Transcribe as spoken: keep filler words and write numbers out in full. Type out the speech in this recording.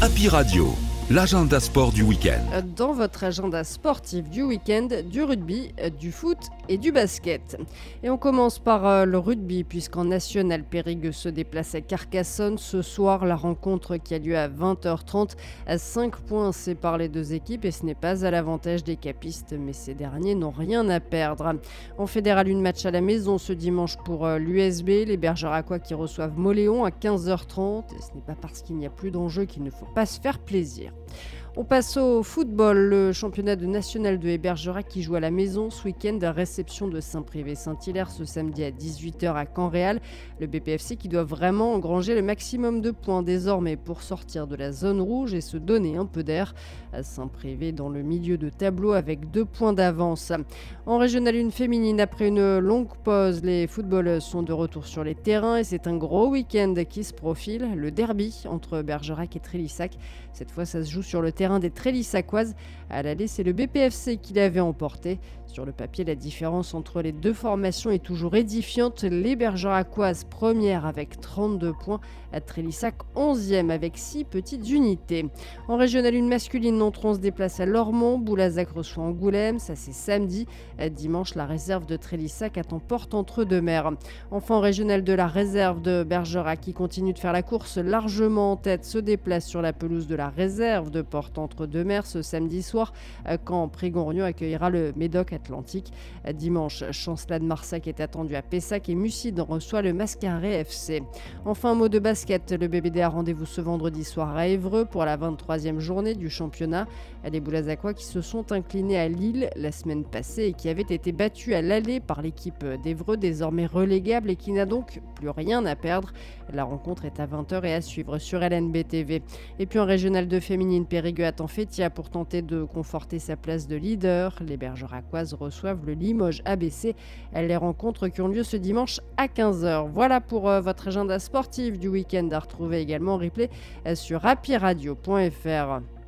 Happy Radio, l'agenda sport du week-end. Dans votre agenda sportif du week-end, du rugby, du foot et du basket. Et on commence par le rugby, puisqu'en national, Périgueux se déplace à Carcassonne. Ce soir, la rencontre qui a lieu à vingt heures trente. À cinq points séparent les deux équipes et ce n'est pas à l'avantage des capistes, mais ces derniers n'ont rien à perdre. En fédéral, une match à la maison ce dimanche pour l'U S B. Les Bergeracois qui reçoivent Moléon à quinze heures trente. Et ce n'est pas parce qu'il n'y a plus d'enjeu qu'il ne faut pas se faire plaisir. On passe au football. Le championnat de national de Bergerac qui joue à la maison ce week-end, à réception de Saint-Privé-Saint-Hilaire ce samedi à dix-huit heures à Can-Réal. Le B P F C qui doit vraiment engranger le maximum de points désormais pour sortir de la zone rouge et se donner un peu d'air. À Saint-Privé dans le milieu de tableau avec deux points d'avance. En régionale une féminine, après une longue pause, les footballeurs sont de retour sur les terrains et c'est un gros week-end qui se profile. Le derby entre Bergerac et Trélissac. Cette fois, ça se joue sur le terrain des Trélissacoises. À l'aller, c'est le B P F C qui l'avait emporté. Sur le papier, la différence entre les deux formations est toujours édifiante. Les Bergeracoises première avec trente-deux points, à Trélissac onzième avec six petites unités. En régionale une masculine, Nontronnaise se déplace à Lormont, Boulazac reçoit Angoulême, ça c'est samedi. À dimanche, la réserve de Trélissac attend Porte entre deux mers. Enfin, en régionale de la réserve de Bergerac qui continue de faire la course largement en tête, se déplace sur la pelouse de la réserve de Porte entre deux mers ce samedi soir, quand Prigornion accueillera le Médoc Atlantique. Dimanche, Chancelade Marsac est attendu à Pessac et Muscide reçoit le Mascaré F C. Enfin, un mot de basket. Le B B D a rendez-vous ce vendredi soir à Evreux pour la vingt-troisième journée du championnat. Les Boulazacois qui se sont inclinés à Lille la semaine passée et qui avaient été battus à l'aller par l'équipe d'Evreux, désormais relégable et qui n'a donc plus rien à perdre. La rencontre est à vingt heures et à suivre sur L N B T V. Et puis en régional de féminine, Périgueux attend Fétia pour tenter de conforter sa place de leader. Les Bergeracoises reçoivent le Limoges A B C. Les rencontres qui ont lieu ce dimanche à quinze heures. Voilà pour euh, votre agenda sportif du week-end, à retrouver également en replay sur happy radio point f r.